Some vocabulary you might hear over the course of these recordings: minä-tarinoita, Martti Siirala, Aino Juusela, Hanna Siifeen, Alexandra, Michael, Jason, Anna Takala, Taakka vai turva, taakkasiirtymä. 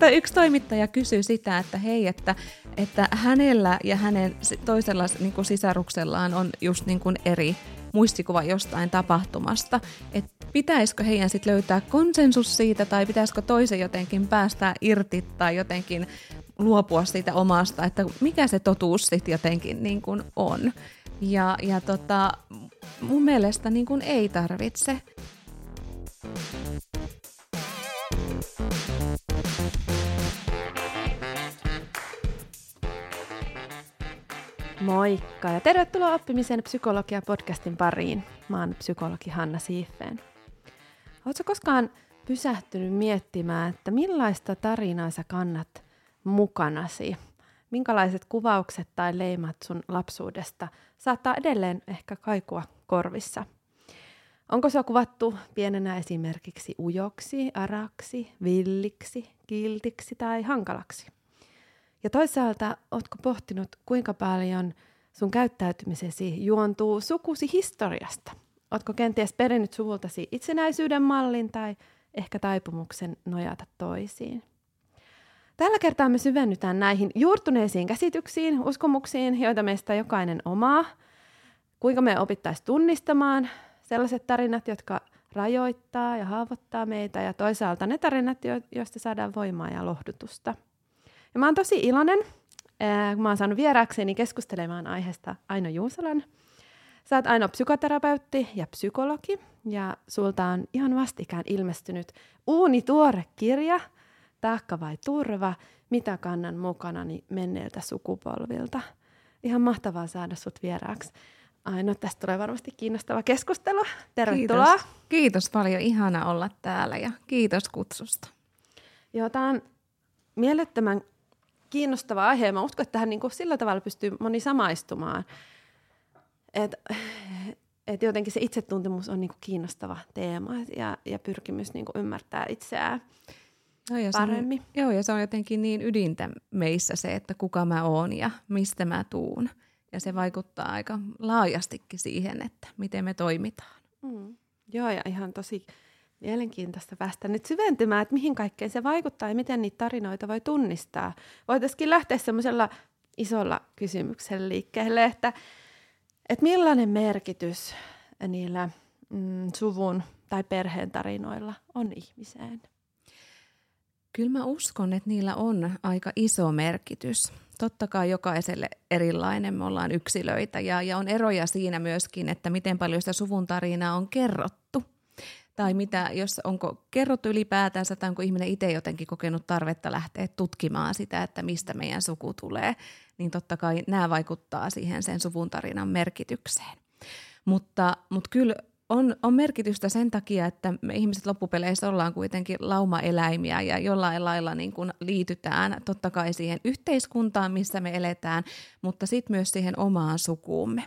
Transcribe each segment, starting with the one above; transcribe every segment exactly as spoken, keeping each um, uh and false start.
Sitten yksi toimittaja kysyi sitä, että hei, että, että hänellä ja hänen toisella niin kuin sisaruksellaan on just niin kuin eri muistikuva jostain tapahtumasta, että pitäisikö heidän sitten löytää konsensus siitä tai pitäisikö toisen jotenkin päästää irti tai jotenkin luopua siitä omasta, että mikä se totuus sitten jotenkin niin kuin on. Ja, ja tota, mun mielestä niin kuin ei tarvitse. Moikka ja tervetuloa oppimisen psykologia-podcastin pariin. Mä oon psykologi Hanna Siifeen. Ootko koskaan pysähtynyt miettimään, että millaista tarinaa sä kannat mukanasi? Minkälaiset kuvaukset tai leimat sun lapsuudesta saattaa edelleen ehkä kaikua korvissa? Onko se kuvattu pienenä esimerkiksi ujoksi, araksi, villiksi, kiltiksi tai hankalaksi? Ja toisaalta, ootko pohtinut, kuinka paljon sun käyttäytymisesi juontuu sukusi historiasta? Ootko kenties perinnyt suvultasi itsenäisyyden mallin tai ehkä taipumuksen nojata toisiin? Tällä kertaa me syvennytään näihin juurtuneisiin käsityksiin, uskomuksiin, joita meistä jokainen omaa. Kuinka me opittaisiin tunnistamaan sellaiset tarinat, jotka rajoittaa ja haavoittaa meitä, ja toisaalta ne tarinat, joista saadaan voimaa ja lohdutusta. Ja mä oon tosi iloinen, kun mä oon saanut vieraakseni keskustelemaan aiheesta Aino Juuselan. Sä oot Aino psykoterapeutti ja psykologi, ja sulta on ihan vastikään ilmestynyt uunituore kirja, Taakka vai turva, mitä kannan mukanani menneiltä sukupolvilta. Ihan mahtavaa saada sut vieraaksi. Aino, tästä tulee varmasti kiinnostava keskustelu. Tervetuloa. Kiitos, kiitos paljon, ihana olla täällä ja kiitos kutsusta. Joo, tää on mielettömän kiinnostava aihe ja mä uskon, että tähän niin kuin sillä tavalla pystyy moni samaistumaan. Et, et jotenkin se itsetuntemus on niin kuin kiinnostava teema ja, ja pyrkimys niin kuin ymmärtää itseään. No ja paremmin. Se on, joo, ja se on jotenkin niin ydintä meissä se, että kuka mä oon ja mistä mä tuun. Ja se vaikuttaa aika laajastikin siihen, että miten me toimitaan. Mm. Joo, ja ihan tosi mielenkiintoista päästä nyt syventymään, että mihin kaikkeen se vaikuttaa ja miten niitä tarinoita voi tunnistaa. Voitaisiin lähteä semmoisella isolla kysymyksellä liikkeelle, että, että millainen merkitys niillä mm, suvun tai perheen tarinoilla on ihmiseen? Kyllä mä uskon, että niillä on aika iso merkitys. Totta kai jokaiselle erilainen, me ollaan yksilöitä ja, ja on eroja siinä myöskin, että miten paljon sitä suvun tarinaa on kerrottu. Tai mitä, jos onko kerrottu ylipäätänsä tai onko ihminen itse jotenkin kokenut tarvetta lähteä tutkimaan sitä, että mistä meidän suku tulee, niin totta kai nämä vaikuttaa siihen sen suvun tarinan merkitykseen. Mutta, mutta kyllä on, on merkitystä sen takia, että me ihmiset loppupeleissä ollaan kuitenkin laumaeläimiä ja jollain lailla niin kuin liitytään totta kai siihen yhteiskuntaan, missä me eletään, mutta sitten myös siihen omaan sukuumme.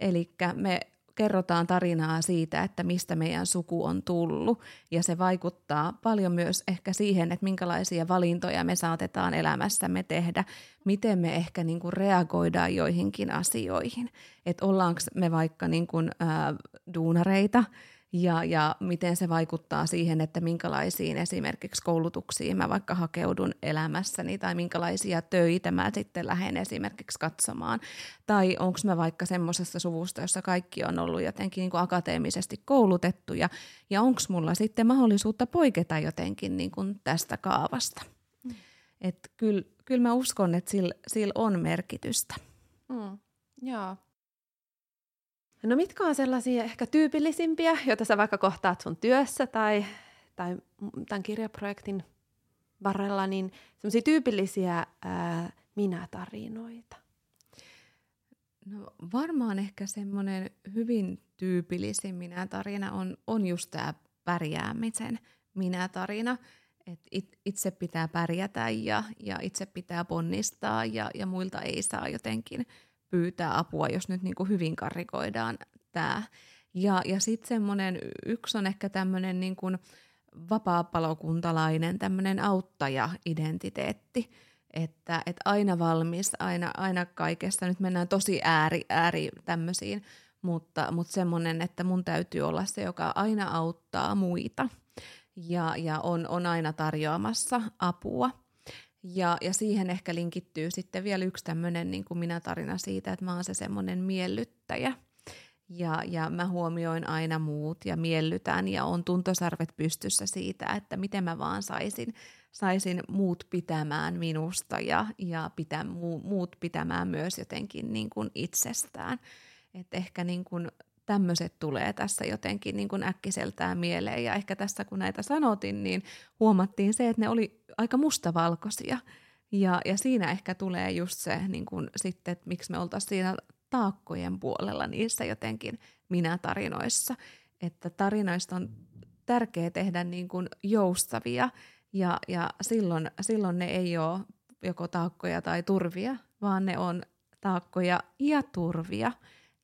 Elikkä me kerrotaan tarinaa siitä, että mistä meidän suku on tullut ja se vaikuttaa paljon myös ehkä siihen, että minkälaisia valintoja me saatetaan elämässämme tehdä, miten me ehkä niin kuin reagoidaan joihinkin asioihin, että ollaanko me vaikka niin kuin, ää, duunareita ja, ja miten se vaikuttaa siihen, että minkälaisiin esimerkiksi koulutuksiin mä vaikka hakeudun elämässäni tai minkälaisia töitä mä sitten lähden esimerkiksi katsomaan. Tai onko mä vaikka semmoisessa suvusta, jossa kaikki on ollut jotenkin niin kuin akateemisesti koulutettuja ja onko mulla sitten mahdollisuutta poiketa jotenkin niin kuin tästä kaavasta. Mm. Että kyllä, kyllä mä uskon, että sillä sil on merkitystä. Mm. Joo. No mitkä on sellaisia ehkä tyypillisimpiä, joita sä vaikka kohtaat sun työssä tai, tai tämän kirjaprojektin varrella, niin sellaisia tyypillisiä ää, minä-tarinoita? No varmaan ehkä semmoinen hyvin tyypillisin minä-tarina on, on just tämä pärjäämisen minä-tarina. Et itse pitää pärjätä ja, ja itse pitää ponnistaa ja, ja muilta ei saa jotenkin pyytää apua, jos nyt niin kuin hyvin karrikoidaan tämä. Ja, ja sitten semmoinen, yksi on ehkä tämmöinen niin kuin vapaapalokuntalainen tämmöinen auttaja-identiteetti, että et aina valmis, aina, aina kaikessa, nyt mennään tosi ääri, ääri tämmöisiin, mutta, mutta semmoinen, että mun täytyy olla se, joka aina auttaa muita ja, ja on, on aina tarjoamassa apua. Ja, ja siihen ehkä linkittyy sitten vielä yksi tämmöinen niin kuin minä tarina siitä, että mä oon se semmoinen miellyttäjä. Ja, ja mä huomioin aina muut ja miellytän ja on tuntosarvet pystyssä siitä, että miten mä vaan saisin, saisin muut pitämään minusta ja, ja pitä, muut pitämään myös jotenkin niin kuin itsestään. Et ehkä niin kuin tämmöiset tulee tässä jotenkin niin kuin äkkiseltään mieleen ja ehkä tässä kun näitä sanotin, niin huomattiin se, että ne oli aika mustavalkoisia ja, ja siinä ehkä tulee just se niin kuin sitten, että miksi me oltaisiin siinä taakkojen puolella niissä jotenkin minä tarinoissa, että tarinoista on tärkeää tehdä niin kuin joustavia ja, ja silloin, silloin ne ei ole joko taakkoja tai turvia, vaan ne on taakkoja ja turvia.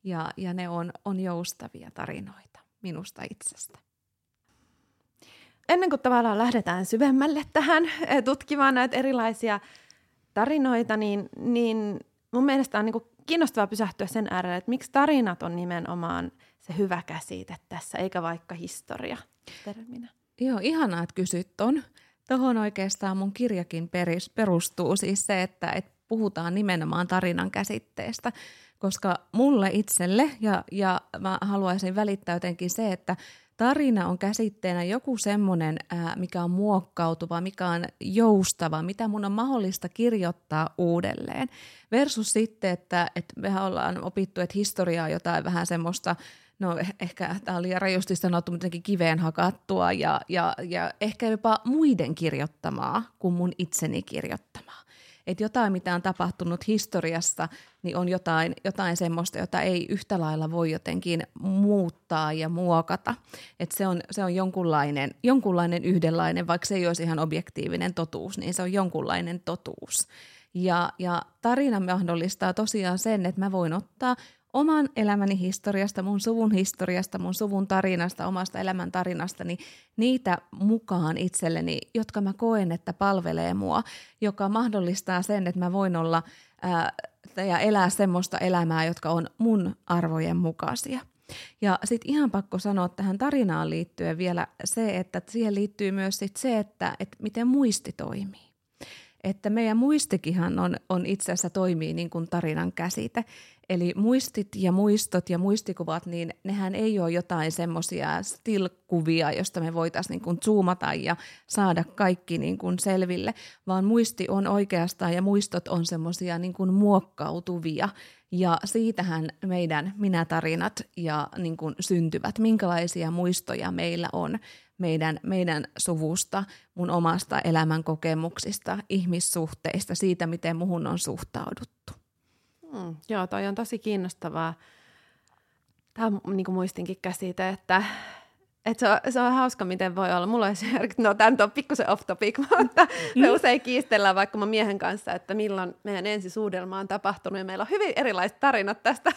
Ja, ja ne on, on joustavia tarinoita minusta itsestä. Ennen kuin tavallaan lähdetään syvemmälle tähän tutkimaan näitä erilaisia tarinoita, niin, niin mun mielestä on niin kuin kiinnostavaa pysähtyä sen äärelle, että miksi tarinat on nimenomaan se hyvä käsite tässä, eikä vaikka historia terminä. Joo, ihanaa, että kysyt ton. Tuohon oikeastaan mun kirjakin peris, perustuu siis se, että et puhutaan nimenomaan tarinan käsitteestä. Koska mulle itselle, ja, ja mä haluaisin välittää jotenkin se, että tarina on käsitteenä joku semmoinen, mikä on muokkautuva, mikä on joustava, mitä mun on mahdollista kirjoittaa uudelleen. Versus sitten, että, että mehän ollaan opittu, että historiaa on jotain vähän semmoista, no ehkä tämä oli rajusti sanottu, mutta jotenkin kiveen hakattua ja, ja, ja ehkä jopa muiden kirjoittamaa kuin mun itseni kirjoittamaa. Että jotain, mitä on tapahtunut historiassa, niin on jotain, jotain semmoista, jota ei yhtä lailla voi jotenkin muuttaa ja muokata. Että se on, se on jonkunlainen, jonkunlainen yhdenlainen, vaikka se ei olisi ihan objektiivinen totuus, niin se on jonkunlainen totuus. Ja, ja tarina mahdollistaa tosiaan sen, että mä voin ottaa oman elämäni historiasta, mun suvun historiasta, mun suvun tarinasta, omasta elämän tarinastani, niitä mukaan itselleni, jotka mä koen, että palvelee mua, joka mahdollistaa sen, että mä voin olla ää, ja elää semmoista elämää, jotka on mun arvojen mukaisia. Ja sit ihan pakko sanoa tähän tarinaan liittyen vielä se, että siihen liittyy myös sit se, että, että miten muisti toimii. Että meidän muistikinhan on, on itse asiassa toimii niin kuin tarinan käsite. Eli muistit ja muistot ja muistikuvat, niin nehän ei ole jotain semmoisia still-kuvia, josta me voitaisiin niin kuin zoomata ja saada kaikki niin kuin selville, vaan muisti on oikeastaan ja muistot on semmoisia niin kuin muokkautuvia. Ja siitähän meidän minätarinat ja niin kuin syntyvät, minkälaisia muistoja meillä on meidän, meidän suvusta, mun omasta elämän kokemuksista, ihmissuhteista, siitä miten muhun on suhtauduttu. Mm, joo, toi on tosi kiinnostavaa. Tämä on niin kuin muistinkin käsite, että, että se, on, se on hauska, miten voi olla. Mulla olisi, no tämä on pikkusen off topic, mutta me usein kiistellään vaikka mun miehen kanssa, että milloin meidän ensisuudelma on tapahtunut ja meillä on hyvin erilaiset tarinat tästä.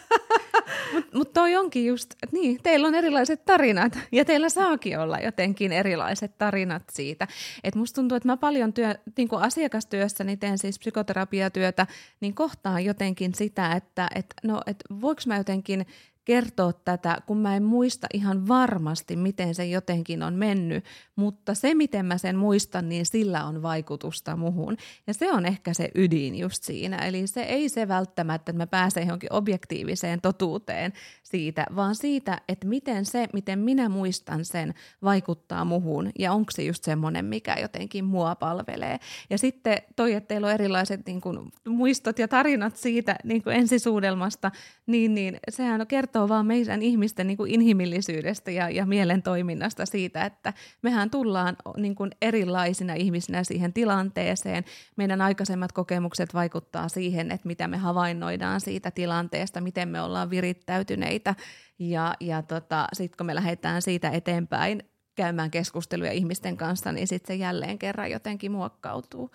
Mutta mut toi onkin just, että niin, teillä on erilaiset tarinat ja teillä saakin olla jotenkin erilaiset tarinat siitä. Että musta tuntuu, että mä paljon työ, niin kuin asiakastyössäni teen siis psykoterapiatyötä, niin kohtaan jotenkin sitä, että et, no, et voiko mä jotenkin kertoa tätä, kun mä en muista ihan varmasti, miten se jotenkin on mennyt, mutta se, miten mä sen muistan, niin sillä on vaikutusta muhun. Ja se on ehkä se ydin just siinä, eli se ei se välttämättä, että mä pääsen johonkin objektiiviseen totuuteen siitä, vaan siitä, että miten se, miten minä muistan sen, vaikuttaa muhun ja onko se just semmoinen, mikä jotenkin mua palvelee. Ja sitten toi, että teillä on erilaiset niin kun, muistot ja tarinat siitä niin kun ensisuudelmasta, niin, niin sehän on kertoo vaan meidän ihmisten niin kuin inhimillisyydestä ja, ja mielen toiminnasta siitä, että mehän tullaan niin kuin erilaisina ihmisinä siihen tilanteeseen. Meidän aikaisemmat kokemukset vaikuttaa siihen, että mitä me havainnoidaan siitä tilanteesta, miten me ollaan virittäytyneitä ja, ja tota, sitten kun me lähdetään siitä eteenpäin käymään keskusteluja ihmisten kanssa, niin sitten se jälleen kerran jotenkin muokkautuu.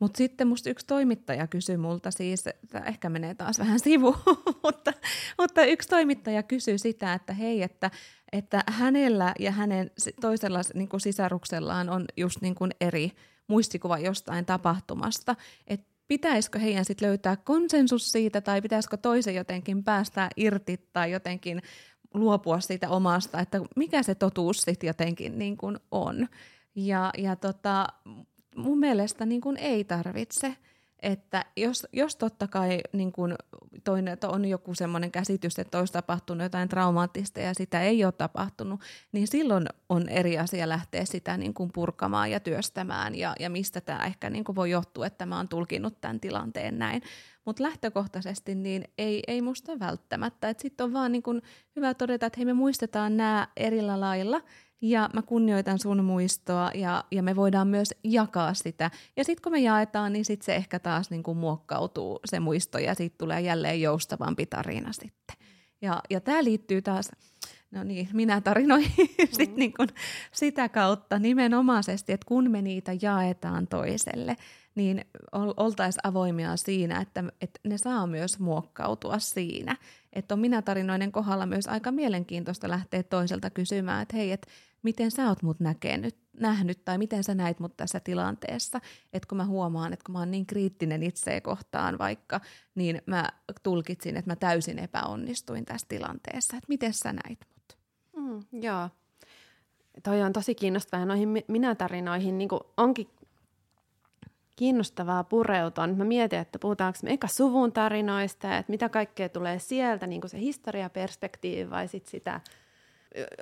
Mutta sitten musta yksi toimittaja kysyi multa siis, ehkä menee taas vähän sivuun, mutta, mutta yksi toimittaja kysyi sitä, että hei, että, että hänellä ja hänen toisella niin kuin sisaruksellaan on just niin kuin eri muistikuva jostain tapahtumasta, että pitäisikö heidän sitten löytää konsensus siitä tai pitäisikö toisen jotenkin päästää irti tai jotenkin luopua siitä omasta, että mikä se totuus sitten jotenkin niin kuin on. Ja, ja tota, mun mielestä niin kuin ei tarvitse. Että jos, jos totta kai niin kun toinen, että on joku semmoinen käsitys, että olisi tapahtunut jotain traumaattista ja sitä ei ole tapahtunut, niin silloin on eri asia lähteä sitä niin kun purkamaan ja työstämään ja, ja mistä tämä ehkä niin kun voi johtua, että mä oon tulkinnut tämän tilanteen näin. Mutta lähtökohtaisesti niin ei, ei musta välttämättä. Sitten on vaan niin kun hyvä todeta, että hei, me muistetaan nämä erillä lailla. Ja mä kunnioitan sun muistoa ja, ja me voidaan myös jakaa sitä. Ja sitten kun me jaetaan, niin sitten se ehkä taas niin kuin muokkautuu se muisto ja siitä tulee jälleen joustavampi tarina sitten. Ja, ja tämä liittyy taas, no niin, minä tarinoin mm. sit niin kuin sitä kautta nimenomaisesti, että kun me niitä jaetaan toiselle, niin oltaisiin avoimia siinä, että, että ne saa myös muokkautua siinä. Että on minä tarinoiden kohdalla myös aika mielenkiintoista lähteä toiselta kysymään, että hei, että miten sä oot mut näkenyt, nähnyt tai miten sä näit mut tässä tilanteessa. Että kun mä huomaan, että kun mä oon niin kriittinen itseä kohtaan vaikka, niin mä tulkitsin, että mä täysin epäonnistuin tässä tilanteessa. Että miten sä näit mut? Mm, joo. Toi on tosi kiinnostavaa noihin minä tarinoihin. Niin kuin onkin kiinnostavaa pureutua. Nyt mä mietin, että puhutaanko me eka suvun tarinoista, että mitä kaikkea tulee sieltä, niin kuin se historiaperspektiivi vai sit sitä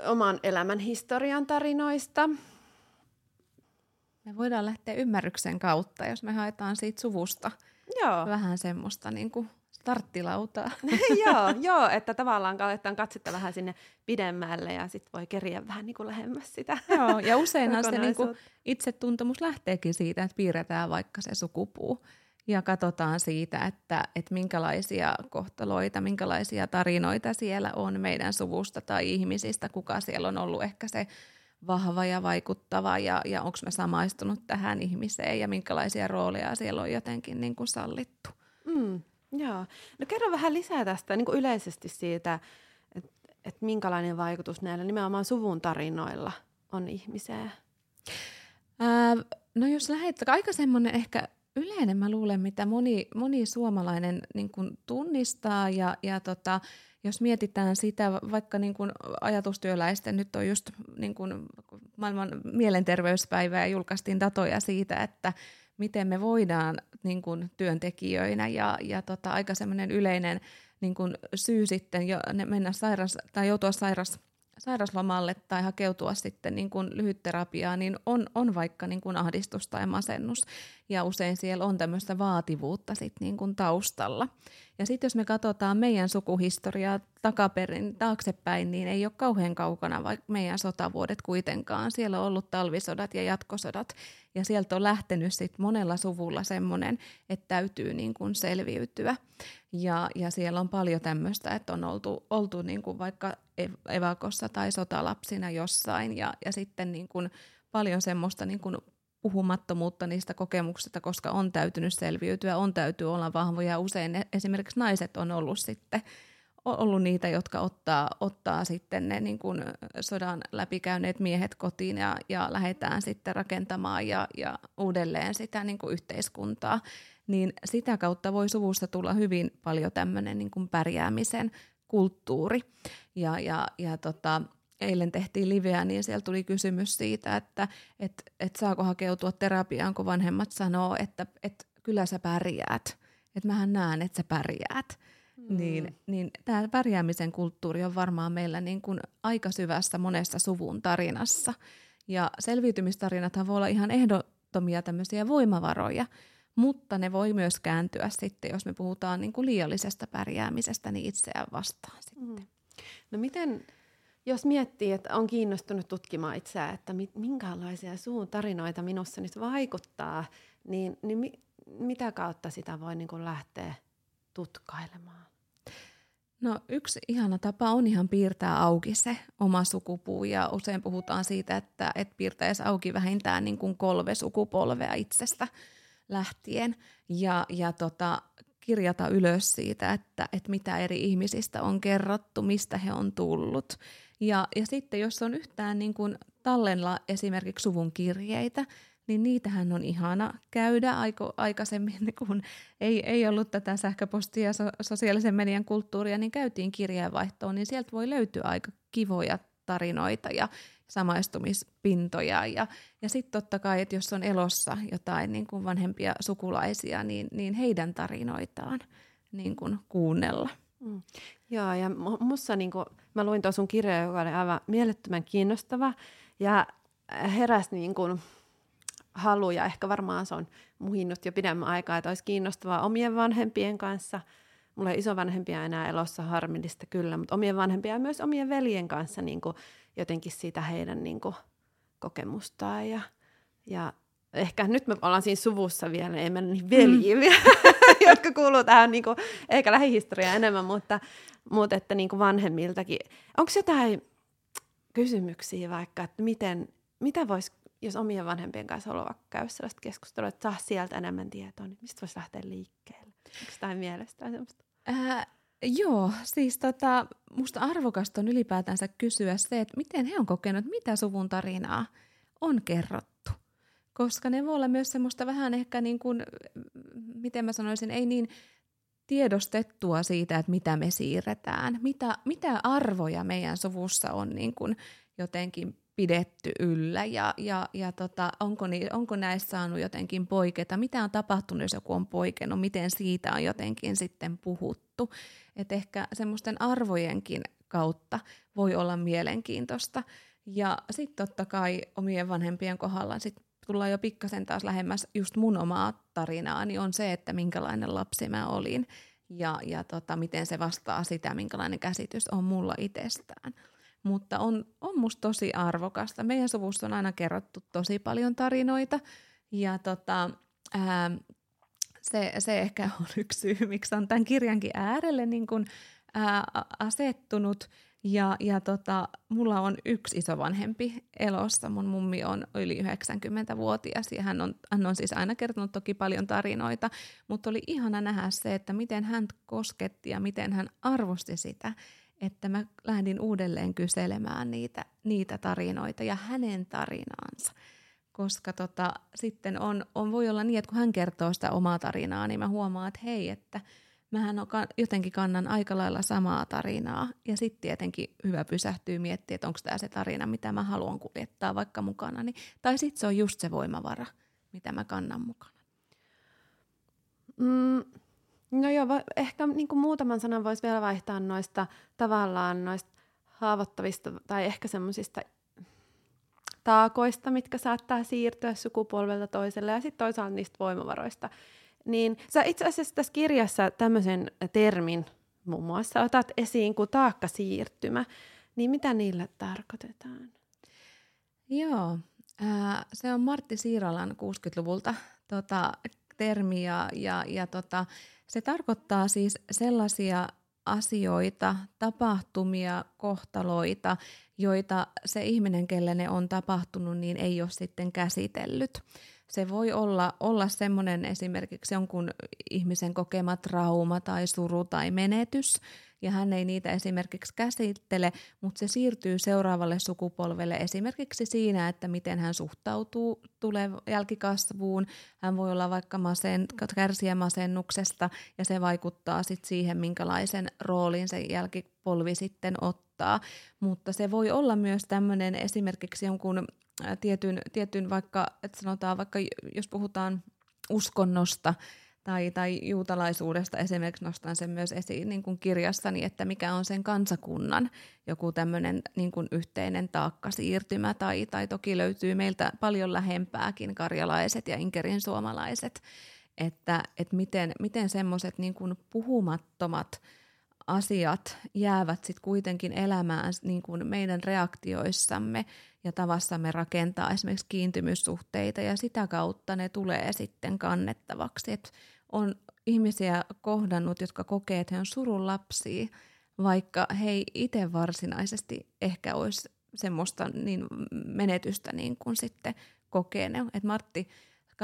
oman elämän historian tarinoista. Me voidaan lähteä ymmärryksen kautta, jos me haetaan siitä suvusta. Joo. Vähän semmoista niin kuin starttilautaa. joo, joo, että tavallaan aletaan katsetta vähän sinne pidemmälle ja sitten voi kerjää vähän niin kuin lähemmäs sitä. Joo, ja useinhan se niin kuin itsetuntemus lähteekin siitä, että piirretään vaikka se sukupuu ja katsotaan siitä, että, että minkälaisia kohtaloita, minkälaisia tarinoita siellä on meidän suvusta tai ihmisistä, kuka siellä on ollut ehkä se vahva ja vaikuttava ja, ja onko mä samaistunut tähän ihmiseen ja minkälaisia rooleja siellä on jotenkin niin kuin sallittu. Mm. Joo. No kerro vähän lisää tästä niin kuin yleisesti siitä, että et minkälainen vaikutus näillä nimenomaan suvun tarinoilla on ihmiseen. Ää, no jos lähdetään, aika semmoinen ehkä yleinen mä luulen, mitä moni, moni suomalainen niin kuin tunnistaa ja, ja tota, jos mietitään sitä, vaikka niin kuin ajatustyöläisten, nyt on just niin kuin maailman mielenterveyspäivä ja julkaistiin datoja siitä, että miten me voidaan niin kuin työntekijöinä ja, ja tota, aika semmoinen yleinen niin kuin syy sitten jo, mennä sairas, tai joutua sairas, sairaslomalle tai hakeutua sitten niin kuin lyhytterapiaan, niin on, on vaikka niin kuin ahdistus tai masennus. Ja usein siellä on tämmöistä vaativuutta sit niin kuin taustalla. Ja sitten jos me katsotaan meidän sukuhistoriaa takaperin taaksepäin, niin ei ole kauhean kaukana vaikka meidän sotavuodet kuitenkaan. Siellä on ollut talvisodat ja jatkosodat. Ja sieltä on lähtenyt sit monella suvulla semmoinen, että täytyy niin kuin selviytyä. Ja, ja siellä on paljon tämmöistä, että on oltu, oltu niin kuin vaikka evakossa tai sotalapsina jossain. Ja, ja sitten niin kuin paljon semmoista niin kuin puhumattomuutta niistä kokemuksista, koska on täytynyt selviytyä, on täytyy olla vahvoja. Usein esimerkiksi naiset on ollut sitten ollut niitä, jotka ottaa, ottaa sitten ne niin kuin sodan läpikäyneet miehet kotiin ja, ja lähdetään sitten rakentamaan ja, ja uudelleen sitä niin kuin yhteiskuntaa. Niin sitä kautta voi suvusta tulla hyvin paljon tämmöinen niin kuin pärjäämisen kulttuuri. Ja, ja, ja tota, eilen tehtiin liveä, niin siellä tuli kysymys siitä, että et, et saako hakeutua terapiaan, kun vanhemmat sanoo, että et, kyllä sä pärjäät. Että mähän näen, että sä pärjäät. Mm. Niin, niin tämä pärjäämisen kulttuuri on varmaan meillä niin kuin aika syvässä monessa suvun tarinassa. Ja selviytymistarinathan voi olla ihan ehdottomia tämmöisiä voimavaroja, mutta ne voi myös kääntyä sitten, jos me puhutaan niin kuin liiallisesta pärjäämisestä, niin itseään vastaan sitten. Mm. No miten, jos miettii, että on kiinnostunut tutkimaan itseään, että minkälaisia suun tarinoita minussa nyt vaikuttaa, niin, niin mi- mitä kautta sitä voi niin kuin lähteä tutkailemaan? No yksi ihana tapa on ihan piirtää auki se oma sukupuu ja usein puhutaan siitä, että et piirtäisi auki vähintään niin kuin kolme sukupolvea itsestä lähtien ja, ja tota, kirjata ylös siitä, että et mitä eri ihmisistä on kerrottu, mistä he on tullut. Ja, ja sitten jos on yhtään niin kuin tallella esimerkiksi suvun kirjeitä, niin niitähän on ihana käydä aikaisemmin, kun ei, ei ollut tätä sähköpostia ja so, sosiaalisen median kulttuuria, niin käytiin kirjeenvaihtoon, niin sieltä voi löytyä aika kivoja tarinoita ja samaistumispintoja. Ja, ja sitten totta kai, että jos on elossa jotain niin kuin vanhempia sukulaisia, niin, niin heidän tarinoitaan niin kuin kuunnella. Mm. Joo, ja musta niin kuin, mä luin tuon sun kirjan, joka oli aivan mielettömän kiinnostava ja heräsi niin kuin halu, ja ehkä varmaan se on muhinnut jo pidemmän aikaa, että olisi kiinnostavaa omien vanhempien kanssa. Mulla ei isovanhempia enää elossa, harmillista kyllä, mutta omien vanhempia ja myös omien veljen kanssa niin kuin jotenkin siitä heidän niin kuin kokemustaan. Ja, ja ehkä nyt me ollaan siinä suvussa vielä, ei mennä niin veljiä vielä, mm. jotka kuuluu tähän niin kuin, ehkä lähihistoriaa enemmän, mutta, mutta että niin kuin vanhemmiltakin. Onko jotain kysymyksiä vaikka, että miten, mitä voisi, jos omien vanhempien kanssa haluaa käydä sellaista keskustelua, että saa sieltä enemmän tietoa, niin mistä voisi lähteä liikkeelle? Onko tämä mielestäni semmoista? Äh, joo, siis tota, musta arvokasta on ylipäätänsä kysyä se, että miten he on kokenut, mitä suvun tarinaa on kerrottu. Koska ne voi olla myös semmoista vähän ehkä niin kuin, miten mä sanoisin, ei niin tiedostettua siitä, että mitä me siirretään. Mitä, mitä arvoja meidän suvussa on niin kuin jotenkin pidetty yllä ja, ja, ja tota, onko, ni, onko näissä saanut jotenkin poiketa, mitä on tapahtunut, jos joku on poikennut, miten siitä on jotenkin sitten puhuttu. Et ehkä semmoisten arvojenkin kautta voi olla mielenkiintoista. Ja sitten totta kai omien vanhempien kohdalla sit tullaan jo pikkasen taas lähemmäs just mun omaa tarinaa, niin on se, että minkälainen lapsi mä olin ja, ja tota, miten se vastaa sitä, minkälainen käsitys on mulla itsestään. Mutta on, on musta tosi arvokasta. Meidän suvussa on aina kerrottu tosi paljon tarinoita ja tota, ää, se, se ehkä on yksi syy, miksi on tämän kirjankin äärelle niin kun, ää, asettunut. Ja, ja tota, mulla on yksi isovanhempi elossa. Mun mummi on yli yhdeksänkymmentävuotias ja hän on, hän on siis aina kertonut toki paljon tarinoita, mutta oli ihana nähdä se, että miten hän kosketti ja miten hän arvosti sitä, että mä lähdin uudelleen kyselemään niitä, niitä tarinoita ja hänen tarinaansa. Koska tota, sitten on, on, voi olla niin, että kun hän kertoo sitä omaa tarinaa, niin mä huomaan, että hei, että mähän on, jotenkin kannan aika lailla samaa tarinaa. Ja sitten tietenkin hyvä pysähtyy miettiä, että onko tämä se tarina, mitä mä haluan kuljettaa vaikka mukana. Tai sitten se on just se voimavara, mitä mä kannan mukana. Mm. No joo, ehkä niin kuin muutaman sanan voisi vielä vaihtaa noista tavallaan noista haavoittavista tai ehkä semmoisista taakoista, mitkä saattaa siirtyä sukupolvelta toiselle ja sitten toisaalta niistä voimavaroista. Niin sä itse asiassa tässä kirjassa tämmöisen termin muun muassa otat esiin kuin taakkasiirtymä, niin mitä niillä tarkoitetaan? Joo, ää, se on Martti Siiralan kuusikymmentäluvulta tota, termi ja, ja, ja tota, se tarkoittaa siis sellaisia asioita, tapahtumia, kohtaloita, joita se ihminen, kelle ne on tapahtunut, niin ei ole sitten käsitellyt. Se voi olla, olla semmoinen esimerkiksi jonkun ihmisen kokema trauma tai suru tai menetys, ja hän ei niitä esimerkiksi käsittele, mutta se siirtyy seuraavalle sukupolvelle esimerkiksi siinä, että miten hän suhtautuu tulev- jälkikasvuun. Hän voi olla vaikka masen, kärsiä masennuksesta, ja se vaikuttaa sit siihen, minkälaisen roolin se jälkipolvi sitten ottaa. Mutta se voi olla myös tämmöinen esimerkiksi jonkun tietyn, tietyn vaikka, että sanotaan vaikka, jos puhutaan uskonnosta, Tai, tai juutalaisuudesta esimerkiksi nostan sen myös esiin niin kuin kirjassani, että mikä on sen kansakunnan joku tämmöinen niin kuin yhteinen taakkasiirtymä. Tai, tai toki löytyy meiltä paljon lähempääkin karjalaiset ja Inkerin suomalaiset, että, että miten, miten semmoiset niin kuin puhumattomat asiat jäävät sit kuitenkin elämään niin kuin meidän reaktioissamme ja tavassamme rakentaa esimerkiksi kiintymyssuhteita ja sitä kautta ne tulee sitten kannettavaksi. Et on ihmisiä kohdannut, jotka kokee, että he on surun lapsia, vaikka he ei itse varsinaisesti ehkä olisi semmoista niin menetystä niin kuin sitten kokenut. Et Martti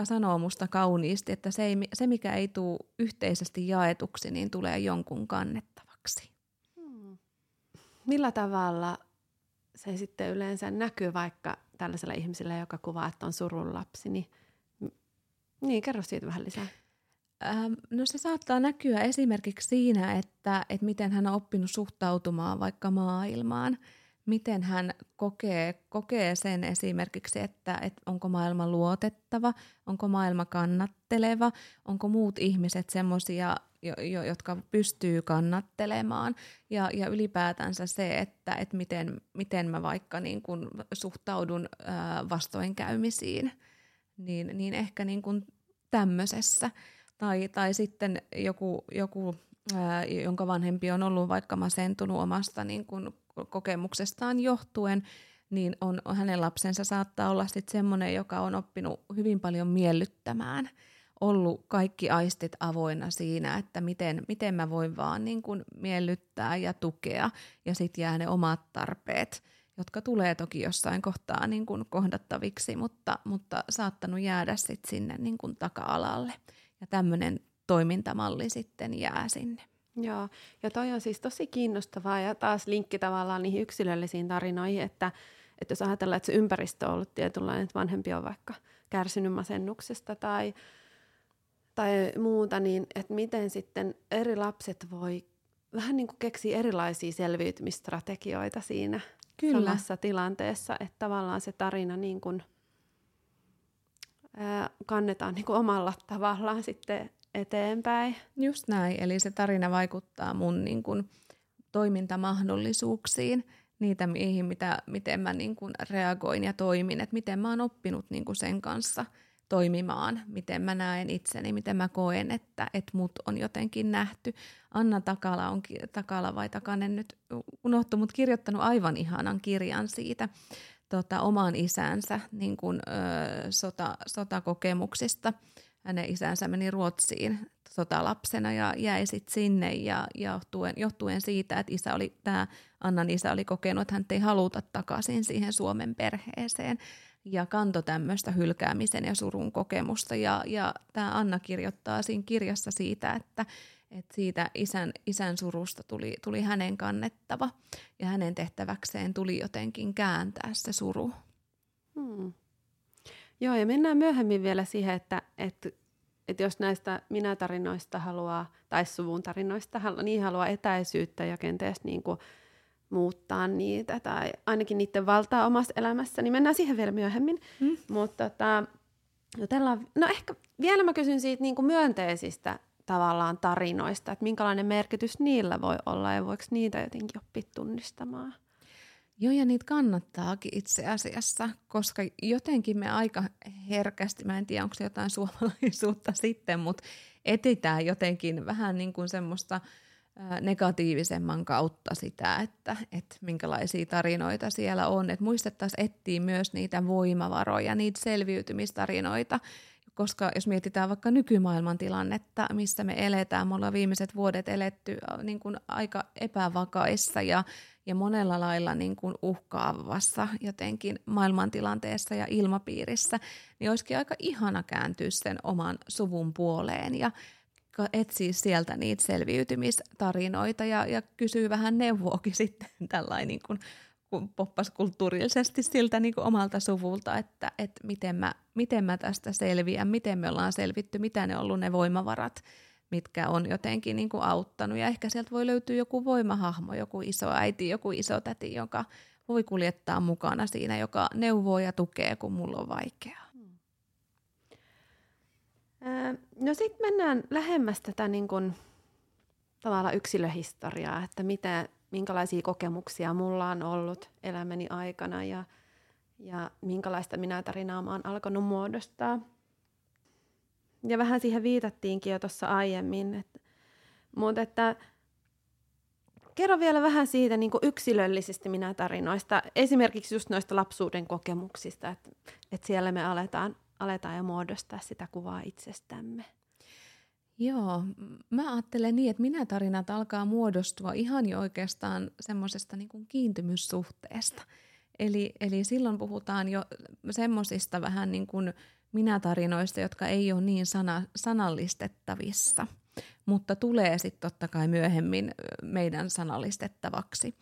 sanoo musta kauniisti, että se, ei, se mikä ei tule yhteisesti jaetuksi, niin tulee jonkun kannettavaksi. Hmm. Millä tavalla se sitten yleensä näkyy vaikka tällaisella ihmisellä, joka kuvaa, että on surun lapsi, niin, niin kerro siitä vähän lisää. Ähm, no se saattaa näkyä esimerkiksi siinä, että, että miten hän on oppinut suhtautumaan vaikka maailmaan miten hän kokee, kokee sen esimerkiksi, että, että onko maailma luotettava, onko maailma kannatteleva, onko muut ihmiset semmoisia, jo, jo, jotka pystyy kannattelemaan ja, ja ylipäätänsä se, että, että miten, miten mä vaikka niin kun suhtaudun ää, vastoinkäymisiin, niin, niin ehkä niin kun tämmöisessä tai, tai sitten joku, joku ää, jonka vanhempi on ollut vaikka masentunut omasta niin kun kokemuksestaan johtuen, niin on, hänen lapsensa saattaa olla sitten semmoinen, joka on oppinut hyvin paljon miellyttämään, ollut kaikki aistit avoinna siinä, että miten, miten mä voin vaan niin kun miellyttää ja tukea, ja sitten jää ne omat tarpeet, jotka tulee toki jossain kohtaa niin kun kohdattaviksi, mutta, mutta saattanut jäädä sitten sinne niin kun taka-alalle, ja tämmöinen toimintamalli sitten jää sinne. Joo, ja toi on siis tosi kiinnostavaa ja taas linkki tavallaan niihin yksilöllisiin tarinoihin, että, että jos ajatellaan, että se ympäristö on ollut tietynlainen, että vanhempi on vaikka kärsinyt masennuksesta tai, tai muuta, niin että miten sitten eri lapset voi vähän niin kuin keksiä erilaisia selviytymistrategioita siinä Kyllä. samassa tilanteessa, että tavallaan se tarina niin kuin, ää, kannetaan niin kuin omalla tavallaan sitten eteenpäin. Just näin, eli se tarina vaikuttaa mun niin kun, toimintamahdollisuuksiin, niitä mihin, mitä, miten mä niin kun, reagoin ja toimin, että miten mä oon oppinut niin kun, sen kanssa toimimaan, miten mä näen itseni, miten mä koen, että, että mut on jotenkin nähty. Anna Takala on, Takala vai Takanen nyt unohtu, mut kirjoittanut aivan ihanan kirjan siitä tota, oman isänsä niin kun, ö, sota, sotakokemuksista. Hänen isänsä meni Ruotsiin sotalapsena ja jäi sitten sinne ja, ja johtuen, johtuen siitä, että isä oli, tämä Annan isä oli kokenut, että hän ei haluta takaisin siihen Suomen perheeseen ja kantoi tämmöistä hylkäämisen ja surun kokemusta. Ja, ja tämä Anna kirjoittaa siinä kirjassa siitä, että, että siitä isän, isän surusta tuli, tuli hänen kannettava ja hänen tehtäväkseen tuli jotenkin kääntää se suru. Hmm. Joo, ja mennään myöhemmin vielä siihen, että, että, että jos näistä minä-tarinoista haluaa, tai suvun tarinoista, niin haluaa etäisyyttä ja kenties niin kuin muuttaa niitä, tai ainakin niiden valtaa omassa elämässä, niin mennään siihen vielä myöhemmin. Mm. Mutta tota, no ehkä vielä mä kysyn siitä niin kuin myönteisistä tavallaan tarinoista, että minkälainen merkitys niillä voi olla, ja voiko niitä jotenkin oppia tunnistamaan? Joo, ja niitä kannattaakin itse asiassa, koska jotenkin me aika herkästi, mä en tiedä onko se jotain suomalaisuutta sitten, mutta etsitään jotenkin vähän niin kuin semmoista negatiivisemman kautta sitä, että, että minkälaisia tarinoita siellä on. Että muistettaisiin etsiä myös niitä voimavaroja, niitä selviytymistarinoita, koska jos mietitään vaikka nykymaailman tilannetta, missä me eletään, me ollaan viimeiset vuodet eletty niin kuin aika epävakaissa ja ja monella lailla niin kuin uhkaavassa jotenkin maailmantilanteessa ja ilmapiirissä, niin olisikin aika ihana kääntyä sen oman suvun puoleen ja etsiä sieltä niitä selviytymistarinoita ja, ja kysyä vähän neuvoakin sitten tällainen niin kuin poppaskulttuurillisesti siltä niin kuin omalta suvulta, että, että miten, mä, miten mä tästä selviän, miten me ollaan selvitty, mitä ne on ollut ne voimavarat, mitkä on jotenkin niin kuin auttanut. Ja ehkä sieltä voi löytyä joku voimahahmo, joku isoäiti, joku isotäti, joka voi kuljettaa mukana siinä, joka neuvoo ja tukee, kun mulla on vaikeaa. Hmm. No sitten mennään lähemmäs tätä niin kuin, tavallaan yksilöhistoriaa, että mitä, minkälaisia kokemuksia mulla on ollut elämäni aikana ja, ja minkälaista minä tarinaa mä oon alkanut muodostaa. Ja vähän siihen viitattiinkin jo tuossa aiemmin, että, mutta että kerro vielä vähän siitä niin kuin yksilöllisesti minä tarinoista, esimerkiksi just noista lapsuuden kokemuksista, että, että siellä me aletaan, aletaan ja muodostaa sitä kuvaa itsestämme. Joo, mä ajattelen niin, että minä tarinat alkaa muodostua ihan jo oikeastaan semmoisesta niin kuin kiintymyssuhteesta. Eli, eli silloin puhutaan jo semmoisista vähän niin kuin minä-tarinoista, jotka ei ole niin sana, sanallistettavissa, mutta tulee sitten totta kai myöhemmin meidän sanallistettavaksi.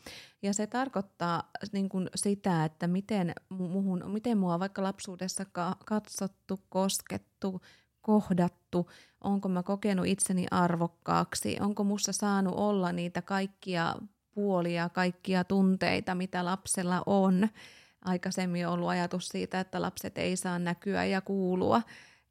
Ja se tarkoittaa niin kun sitä, että miten, muhun, miten mua vaikka lapsuudessa katsottu, koskettu, kohdattu, onko mä kokenut itseni arvokkaaksi, onko musta saanut olla niitä kaikkia puolia, kaikkia tunteita, mitä lapsella on. Aikaisemmin on ollut ajatus siitä, että lapset ei saa näkyä ja kuulua.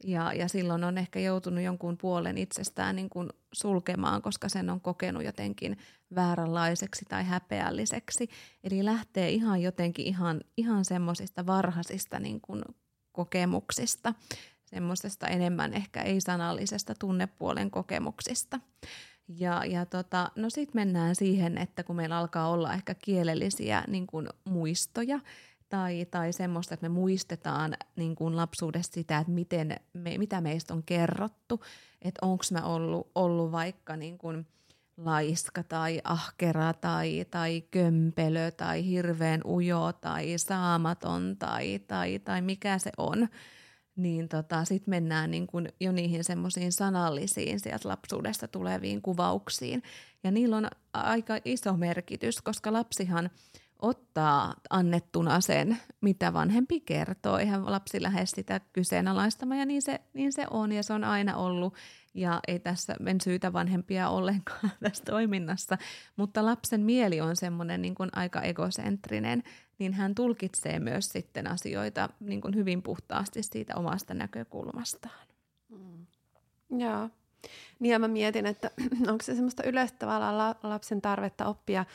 Ja, ja silloin on ehkä joutunut jonkun puolen itsestään niin kuin sulkemaan, koska sen on kokenut jotenkin vääränlaiseksi tai häpeälliseksi. Eli lähtee ihan jotenkin ihan, ihan semmoisista varhaisista niin kuin kokemuksista, semmoisesta enemmän ehkä ei-sanallisesta tunnepuolen kokemuksista. Ja, ja tota, no sitten mennään siihen, että kun meillä alkaa olla ehkä kielellisiä niin kuin muistoja, Tai, tai semmoista, että me muistetaan niin kuin lapsuudessa sitä, että miten me, mitä meistä on kerrottu, että onko mä ollut, ollut vaikka niin kuin laiska tai ahkera tai, tai kömpelö tai hirveän ujo tai saamaton tai, tai, tai mikä se on, niin tota, sitten mennään niin kuin jo niihin semmoisiin sanallisiin sieltä lapsuudesta tuleviin kuvauksiin. Ja niillä on aika iso merkitys, koska lapsihan ottaa annettuna sen, mitä vanhempi kertoo. Eihän lapsi lähde sitä kyseenalaistamaan ja niin se, niin se on ja se on aina ollut. Ja ei tässä en syytä vanhempia ollenkaan tässä toiminnassa. Mutta lapsen mieli on semmoinen niin kuin aika egocentrinen, niin hän tulkitsee myös sitten asioita niin kuin hyvin puhtaasti siitä omasta näkökulmastaan. Mm. Joo. Niin ja mä mietin, että onko se semmoista yleistä tavallaan lapsen tarvetta oppia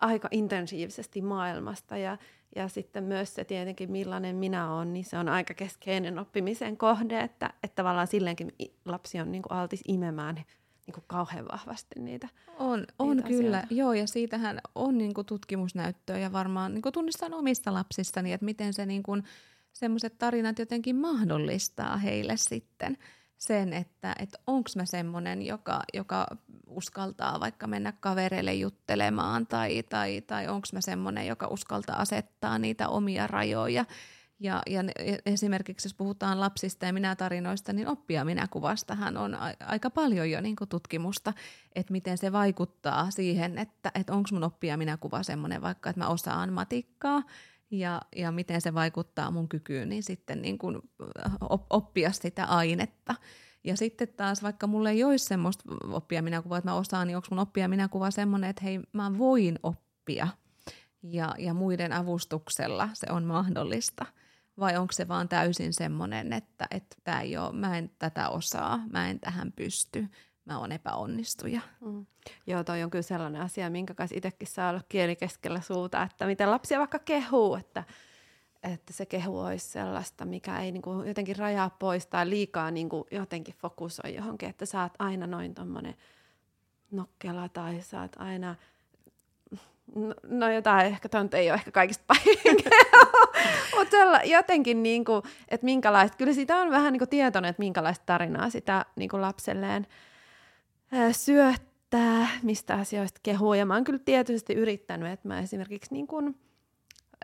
aika intensiivisesti maailmasta ja, ja sitten myös se tietenkin millainen minä olen, niin se on aika keskeinen oppimisen kohde, että, että tavallaan silleenkin lapsi on niin kuin altis imemään niin kuin kauhean vahvasti niitä On, on niitä kyllä, asioita. Joo ja siitähän on niin kuin tutkimusnäyttöä ja varmaan niin kuin tunnistan omista lapsistani, että miten se niin kuin semmoiset tarinat jotenkin mahdollistaa heille sitten sen, että, että onko mä semmoinen, joka, joka uskaltaa vaikka mennä kavereille juttelemaan tai, tai, tai onko mä semmoinen, joka uskaltaa asettaa niitä omia rajoja. Ja, ja esimerkiksi jos puhutaan lapsista ja minä-tarinoista, niin oppia minäkuvastahan on aika paljon jo niin kuin tutkimusta, että miten se vaikuttaa siihen, että, että onko mun oppia minäkuva semmoinen vaikka, että mä osaan matikkaa. Ja, ja miten se vaikuttaa mun kykyyn, niin sitten niin kun oppia sitä ainetta. Ja sitten taas, vaikka mulla ei olisi semmoista oppia minäkuvaa, että mä osaan, niin onko mun oppia minäkuva semmoinen, että hei, mä voin oppia. Ja, ja muiden avustuksella se on mahdollista. Vai onko se vaan täysin semmoinen, että, että tää ei ole, mä en tätä osaa, mä en tähän pysty. Mä oon epäonnistuja. Mm. Joo, toi on kyllä sellainen asia, minkä kanssa itsekin saa olla kieli keskellä suuta, että miten lapsia vaikka kehuu, että, että se kehu olisi sellaista, mikä ei niin kuin jotenkin rajaa pois tai liikaa niin kuin jotenkin fokusoi johonkin, että sä oot aina noin tommonen nokkela tai sä oot aina, no, no jotain ehkä, toi ei ole ehkä kaikista pahin mutta jotenkin, niin kuin, että minkälaista, kyllä sitä on vähän niin kuin tietoinen, että minkälaista tarinaa sitä niin kuin lapselleen syöttää, mistä asioista kehuu. Ja mä oon kyllä tietysti yrittänyt, että mä esimerkiksi niin kun,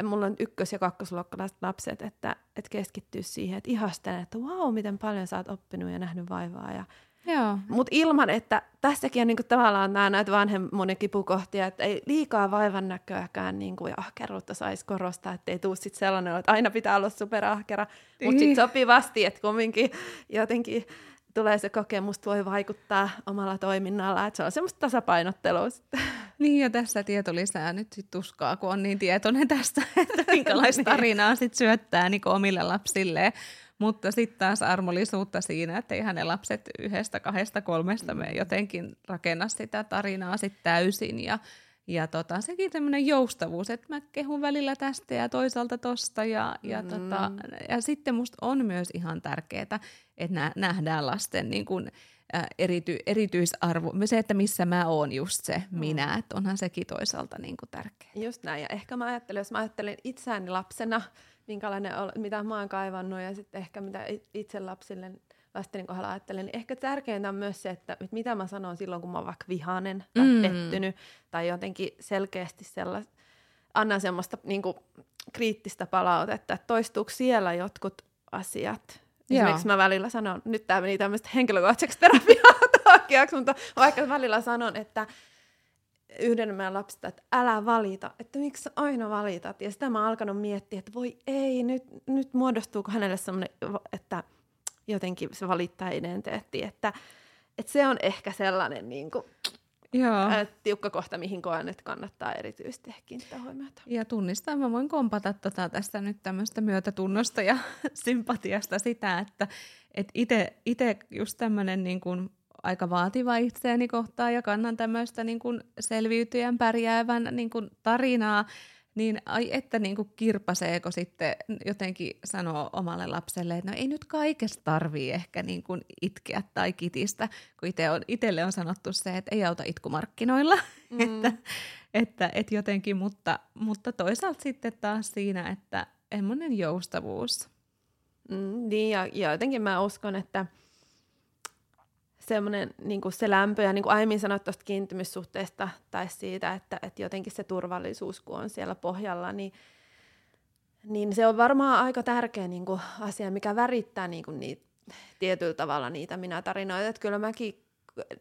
mulla on ykkös- ja kakkosluokkalaiset lapset, että, että keskittyy siihen, että ihastelen, että wow, miten paljon sä oot oppinut ja nähnyt vaivaa. Ja mutta ilman, että tässäkin on niin kun, tavallaan nämä näitä vanhemmuuden kipukohtia, että ei liikaa vaivan näköäkään niin kun, ja ahkeruutta saisi korostaa, että ei tule sitten sellainen, että aina pitää olla superahkera, mutta sitten sopivasti, että kumminkin jotenkin tulee se kokemus, voi vaikuttaa omalla toiminnalla, että se on semmoista tasapainottelua sitten. Niin ja tässä tieto lisää nyt sit tuskaa, kun on niin tietoinen tästä, että minkälaista tarinaa sit syöttää niin omille lapsilleen. Mutta sitten taas armollisuutta siinä, että eihän ne lapset yhdestä, kahdesta, kolmesta me jotenkin rakenna sitä tarinaa sit täysin. Ja, ja tota, sekin tämmöinen joustavuus, että mä kehun välillä tästä ja toisaalta tosta. Ja, ja, mm. tota, ja sitten musta on myös ihan tärkeää, että nähdään lasten niin kuin erity, erityisarvo, se, että missä mä oon just se minä, että onhan sekin toisaalta niin kuin tärkeää. Just näin, ja ehkä mä ajattelin, jos mä ajattelin itseäni lapsena, minkälainen, mitä mä oon kaivannut ja sitten ehkä mitä itse lapsille, lasten kohdalla ajattelen, niin ehkä tärkeintä on myös se, että mitä mä sanon silloin, kun mä oon vaikka vihainen tai mm. pettynyt tai jotenkin selkeästi sellaista, annan semmoista niin kuin kriittistä palautetta, että toistuuko siellä jotkut asiat. Esimerkiksi Joo. mä välillä sanon, nyt tämä meni tämmöistä henkilökohtaiseksi terapiaa, mutta vaikka välillä sanon, että yhden meidän lapsista, että älä valita, että miksi aina valitat. Ja sitä mä oon alkanut miettiä, että voi ei, nyt, nyt muodostuuko hänelle semmoinen, että jotenkin se valittaa identiteetti, että, että se on ehkä sellainen niin kuin ää, tiukka kohta, mihin koen, että kannattaa erityisesti kiinnittää huomiota. Ja tunnistaa, mä voin kompata tota tästä nyt tämmöistä myötätunnosta ja sympatiasta sitä, että et itse just tämmöinen niin kuin aika vaativa itseäni kohtaan ja kannan tämmöistä niin kuin selviytyjän pärjäävän niin kuin tarinaa, niin ai että niin kuin kirpaseeko sitten jotenkin sanoo omalle lapselle, että no ei nyt kaikesta tarvii ehkä niin kuin itkeä tai kitistä, kun itse on, itselle on sanottu se, että ei auta itkumarkkinoilla, mm. että, että, että jotenkin, mutta, mutta toisaalta sitten taas siinä, että semmoinen joustavuus. Mm, niin ja, ja jotenkin mä uskon, että semmoinen niin kuin se lämpö ja niin kuin aiemmin sanoit tuosta kiintymyssuhteesta tai siitä, että, että jotenkin se turvallisuus, kun on siellä pohjalla, niin, niin se on varmaan aika tärkeä niin kuin asia, mikä värittää niin kuin niitä, tietyllä tavalla niitä minä-tarinoita. Että kyllä mäkin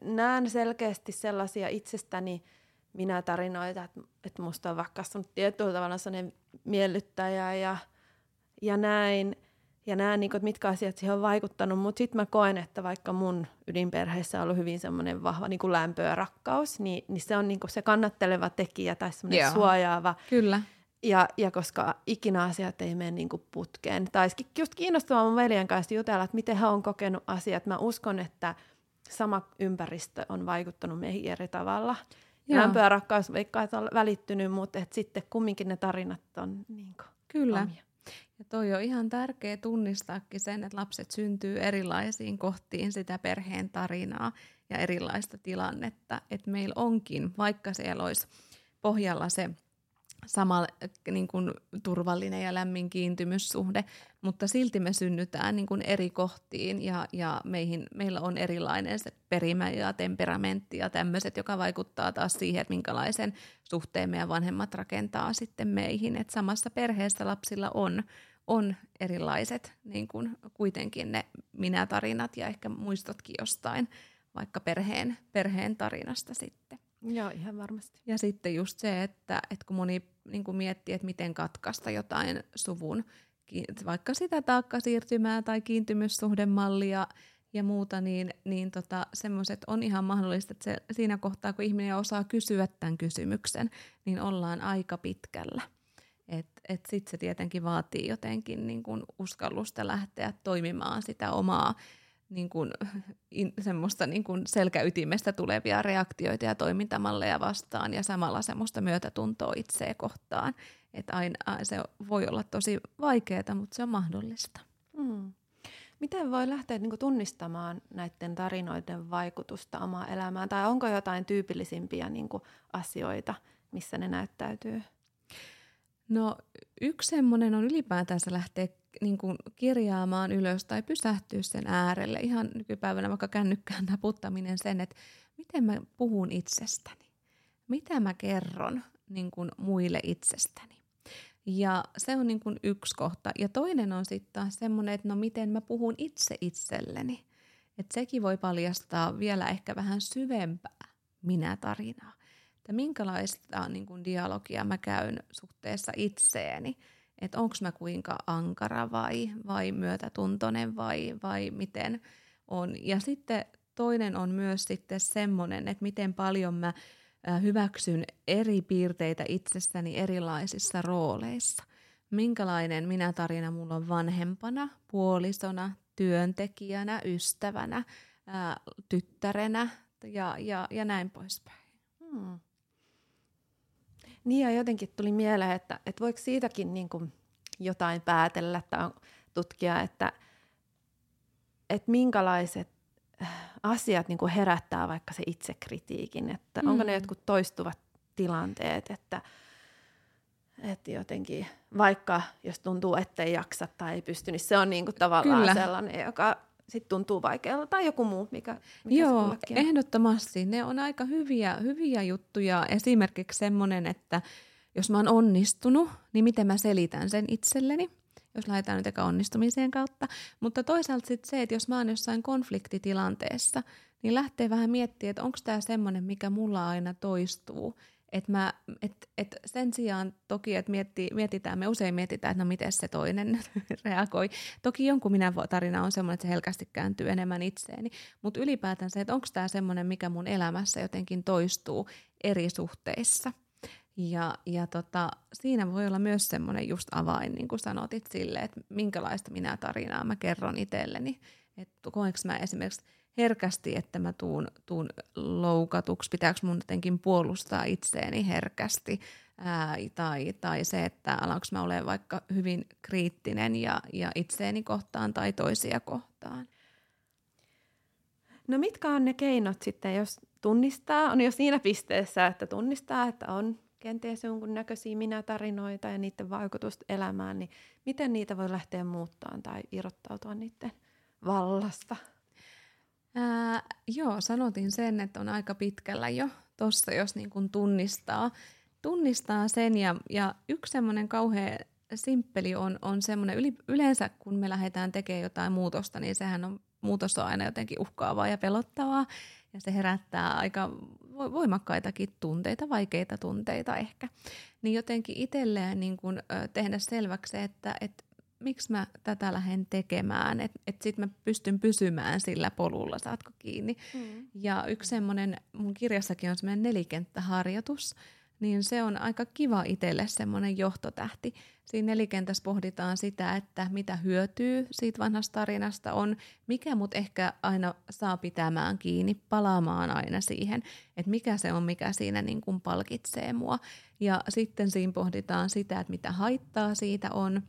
näen selkeästi sellaisia itsestäni minä-tarinoita, että, että musta on vaikka tietyllä tavalla sellainen miellyttäjä ja, ja näin. Ja nämä, mitkä asiat siihen on vaikuttanut, mutta sitten mä koen, että vaikka mun ydinperheessä on ollut hyvin semmoinen vahva niin kuin lämpö ja rakkaus, niin, niin se on niin kuin se kannatteleva tekijä tai semmoinen Joo. suojaava. Kyllä. Ja, ja koska ikinä asiat ei mene niin kuin putkeen. Taisikin just kiinnostavaa mun veljen kanssa jutella, että miten hän on kokenut asiat. Mä uskon, että sama ympäristö on vaikuttanut meihin eri tavalla. Joo. Lämpö ja rakkaus veikkaa, että on välittynyt, mutta et sitten kumminkin ne tarinat on niin kuin Kyllä. omia. Ja toi on ihan tärkeä tunnistaakin sen, että lapset syntyy erilaisiin kohtiin sitä perheen tarinaa ja erilaista tilannetta. Että meillä onkin, vaikka siellä olisi pohjalla se sama niin kuin turvallinen ja lämmin kiintymyssuhde, mutta silti me synnytään niin kuin eri kohtiin ja, ja meihin, meillä on erilainen se perimä ja temperamentti ja tämmöiset, joka vaikuttaa taas siihen, että minkälaisen suhteen meidän vanhemmat rakentaa sitten meihin. Et samassa perheessä lapsilla on, on erilaiset niin kuin kuitenkin ne minä-tarinat ja ehkä muistotkin jostain vaikka perheen, perheen tarinasta sitten. Joo, ihan varmasti. Ja sitten just se, että, että kun moni niin kun miettii, että miten katkaista jotain suvun, vaikka sitä taakkasiirtymää tai kiintymyssuhdemallia ja muuta, niin, niin tota, semmoiset on ihan mahdollista, että se, siinä kohtaa, kun ihminen osaa kysyä tämän kysymyksen, niin ollaan aika pitkällä. Et, et sitten se tietenkin vaatii jotenkin niin kun uskallusta lähteä toimimaan sitä omaa, niin kuin, in, semmoista niin kuin selkäytimestä tulevia reaktioita ja toimintamalleja vastaan ja samalla semmoista myötätuntoa itseä kohtaan. Että aina se voi olla tosi vaikeaa, mutta se on mahdollista. Mm. Miten voi lähteä niin kuin tunnistamaan näiden tarinoiden vaikutusta omaan elämään? Tai onko jotain tyypillisimpiä niin kuin asioita, missä ne näyttäytyy? No yksi semmoinen on ylipäätään se lähtee niin kuin kirjaamaan ylös tai pysähtyä sen äärelle. Ihan nykypäivänä vaikka kännykkään naputtaminen sen, että miten mä puhun itsestäni, mitä mä kerron niin kuin muille itsestäni. Ja se on niin kuin yksi kohta. Ja toinen on sitten taas semmoinen, että no miten mä puhun itse itselleni. Että sekin voi paljastaa vielä ehkä vähän syvempää minä-tarinaa. Että minkälaista niin kuin dialogia mä käyn suhteessa itseeni. Että onko mä kuinka ankara vai, vai myötätuntoinen vai, vai miten on. Ja sitten toinen on myös sitten semmoinen, että miten paljon mä hyväksyn eri piirteitä itsessäni erilaisissa rooleissa. Minkälainen minä tarina mulla on vanhempana, puolisona, työntekijänä, ystävänä, ää, tyttärenä ja, ja, ja näin poispäin. Hmm. Niin ja jotenkin tuli mieleen, että, että voiko siitäkin niin kuin jotain päätellä tai tutkia, että, että minkälaiset asiat niin kuin herättää vaikka se itsekritiikin, että mm. onko ne jotkut toistuvat tilanteet, että, että jotenkin vaikka jos tuntuu, ettei jaksa tai ei pysty, niin se on niin kuin tavallaan Kyllä. sellainen, joka sitten tuntuu vaikealta tai joku muu, mikä, mikä Joo, ehdottomasti. Ne on aika hyviä, hyviä juttuja. Esimerkiksi semmoinen, että jos mä oon onnistunut, niin miten mä selitän sen itselleni, jos lähdetään nyt eka onnistumiseen kautta. Mutta toisaalta sitten se, että jos mä oon jossain konfliktitilanteessa, niin lähtee vähän miettimään, että onko tämä semmoinen, mikä mulla aina toistuu. Et mä, et, et sen sijaan toki, että mietitään, me usein mietitään, että no miten se toinen reagoi. Toki jonkun minä tarina on semmoinen, että se helkästi kääntyy enemmän itseeni. Mutta ylipäätään se, että onko tämä semmoinen, mikä mun elämässä jotenkin toistuu eri suhteissa. Ja, ja tota, siinä voi olla myös semmoinen just avain, niin kuin sanotit sille, että minkälaista minä tarinaa mä kerron itselleni. Että koenko mä esimerkiksi herkästi, että mä tuun, tuun loukatuksi, pitääkö mun jotenkin puolustaa itseäni herkästi, Ää, tai, tai se, että alanko mä olen vaikka hyvin kriittinen ja, ja itseäni kohtaan tai toisia kohtaan. No mitkä on ne keinot sitten, jos tunnistaa, on jo siinä pisteessä, että tunnistaa, että on kenties jonkunnäköisiä minätarinoita ja niiden vaikutusta elämään, niin miten niitä voi lähteä muuttamaan tai irrottautua niiden vallasta? Ää, joo, sanotin sen, että on aika pitkällä jo tuossa, jos niin kun tunnistaa, tunnistaa sen. Ja, ja yksi semmoinen kauhean simppeli on, on semmoinen, yleensä kun me lähdetään tekemään jotain muutosta, niin sehän on, muutos on aina jotenkin uhkaavaa ja pelottavaa. Ja se herättää aika voimakkaitakin tunteita, vaikeita tunteita ehkä. Niin jotenkin itselleen niin kun, ö, tehdä selväksi, että et, miksi mä tätä lähden tekemään, että et sit mä pystyn pysymään sillä polulla, saatko kiinni. Mm. Ja yksi semmoinen, mun kirjassakin on semmoinen nelikenttäharjoitus, niin se on aika kiva itselle semmoinen johtotähti. Siinä nelikentässä pohditaan sitä, että mitä hyötyy siitä vanhasta tarinasta on, mikä mut ehkä aina saa pitämään kiinni, palaamaan aina siihen, että mikä se on, mikä siinä niin kuin palkitsee mua. Ja sitten siinä pohditaan sitä, että mitä haittaa siitä on.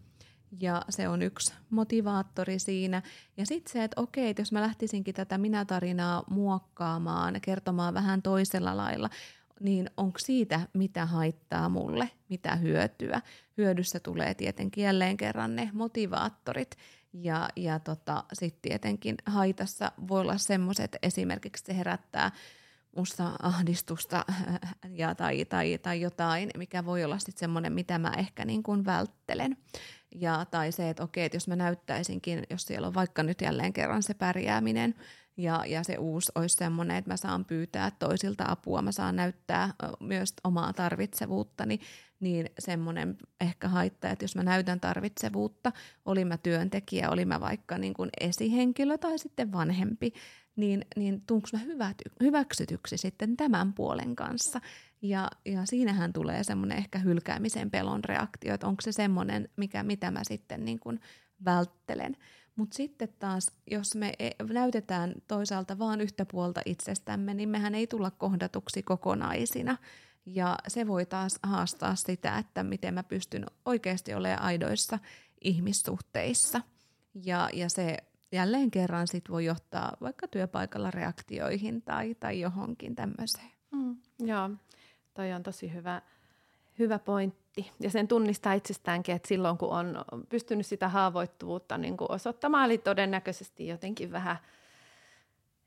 Ja se on yksi motivaattori siinä. Ja sitten se, että okei, että jos mä lähtisinkin tätä minä-tarinaa muokkaamaan, kertomaan vähän toisella lailla, niin onko siitä, mitä haittaa mulle, mitä hyötyä. Hyödyssä tulee tietenkin jälleen kerran ne motivaattorit. Ja, ja tota, sitten tietenkin haitassa voi olla semmoiset, esimerkiksi se herättää musta ahdistusta ja, tai, tai, tai jotain, mikä voi olla sitten semmoinen, mitä mä ehkä niin kuin välttelen. Ja, tai se, että okei, että jos mä näyttäisinkin, jos siellä on vaikka nyt jälleen kerran se pärjääminen ja, ja se uusi olisi semmoinen, että mä saan pyytää toisilta apua, mä saan näyttää myös omaa tarvitsevuuttani, niin semmoinen ehkä haittaa, että jos mä näytän tarvitsevuutta, olin mä työntekijä, olin mä vaikka niin kuin esihenkilö tai sitten vanhempi, niin, niin tuunko mä hyväty, hyväksytyksi sitten tämän puolen kanssa. Ja, ja siinähän tulee semmoinen ehkä hylkäämisen pelon reaktio, että onko se semmoinen, mikä, mitä mä sitten niin kuin välttelen. Mutta sitten taas, jos me näytetään toisaalta vaan yhtä puolta itsestämme, niin mehän ei tulla kohdatuksi kokonaisina. Ja se voi taas haastaa sitä, että miten mä pystyn oikeasti olemaan aidoissa ihmissuhteissa. Ja, ja se jälleen kerran sit voi johtaa vaikka työpaikalla reaktioihin tai, tai johonkin tämmöiseen. Mm, joo, toi on tosi hyvä, hyvä pointti. Ja sen tunnistaa itsestäänkin, että silloin kun on pystynyt sitä haavoittuvuutta niin kuin osoittamaan, eli todennäköisesti jotenkin vähän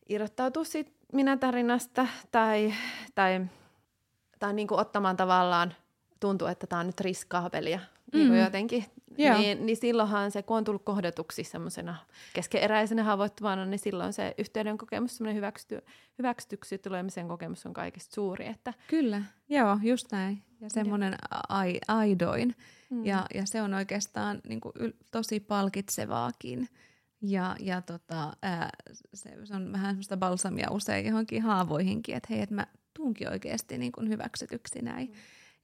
irrottautua siitä minä-tarinasta tai, tai, tai niin kuin ottamaan tavallaan, tuntuu, että tämä on nyt riskaabelia. Niin kuin jotenkin, yeah. niin, niin silloinhan se, kun on tullut kohdatuksi semmoisena keskeneräisenä haavoittuvana, niin silloin se yhteyden kokemus, semmoinen hyväksty, hyväksytyksi tulemisen kokemus on kaikista suuri. Että kyllä, joo, just näin. Ja semmoinen ai, aidoin. Mm. Ja, ja se on oikeastaan niin kuin, tosi palkitsevaakin. Ja, ja tota, ää, se, se on vähän semmoista balsamia usein johonkin haavoihinkin, että hei, että mä tuunkin oikeasti niin kuin hyväksytyksi näin. Mm.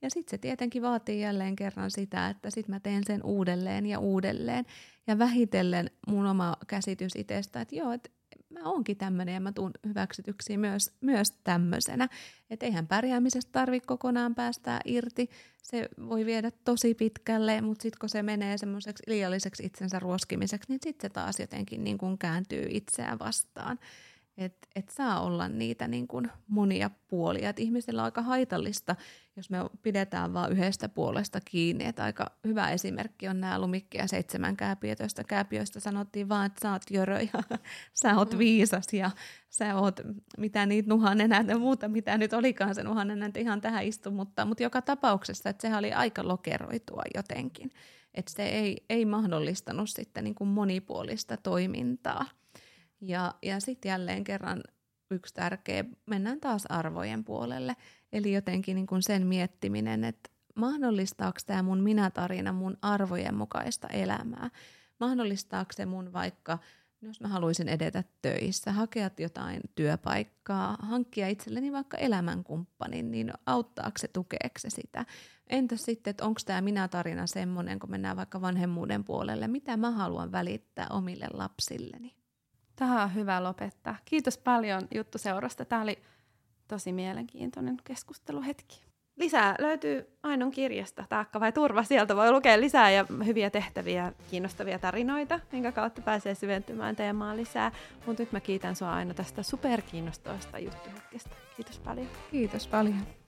Ja sitten se tietenkin vaatii jälleen kerran sitä, että sitten mä teen sen uudelleen ja uudelleen. Ja vähitellen mun oma käsitys itsestä, että joo, että mä oonkin tämmöinen ja mä tuun hyväksytyksi myös, myös tämmöisenä. Että eihän pärjäämisestä tarvitse kokonaan päästää irti. Se voi viedä tosi pitkälle, mutta sitten kun se menee semmoiseksi liialliseksi itsensä ruoskimiseksi, niin sitten se taas jotenkin niin kun kääntyy itseään vastaan. Että et saa olla niitä niin kuin monia puolia. Et ihmisellä on aika haitallista, jos me pidetään vaan yhdestä puolesta kiinni. Et aika hyvä esimerkki on nämä lumikkia seitsemän kääpiöistä. Kääpiöistä sanottiin vaan, että sä oot jörö ja sä oot viisas ja sä oot, mitä niitä nuhanenät ja muuta, mitä nyt olikaan se nuhanenät ihan tähän istu. Mutta, mutta joka tapauksessa, että sehän oli aika lokeroitua jotenkin. Että se ei, ei mahdollistanut sitten niin kuin monipuolista toimintaa. Ja, ja sitten jälleen kerran yksi tärkeä. Mennään taas arvojen puolelle. Eli jotenkin niin kuin sen miettiminen, että mahdollistaako tämä mun minä-tarina mun arvojen mukaista elämää? Mahdollistaako se mun vaikka, jos mä haluaisin edetä töissä, hakea jotain työpaikkaa, hankkia itselleni vaikka elämänkumppanin, niin auttaako se, tukeeko se sitä? Entäs sitten, että onko tämä minä-tarina semmoinen, kun mennään vaikka vanhemmuuden puolelle, mitä mä haluan välittää omille lapsilleni? Tähän on hyvä lopettaa. Kiitos paljon juttuseurasta. Tämä oli tosi mielenkiintoinen keskusteluhetki. Lisää löytyy Ainon kirjasta, Taakka vai turva. Sieltä voi lukea lisää ja hyviä tehtäviä, kiinnostavia tarinoita, minkä kautta pääsee syventymään teemaan lisää. Mutta nyt mä kiitän sua Aino tästä superkiinnostavasta juttuhetkestä. Kiitos paljon. Kiitos paljon.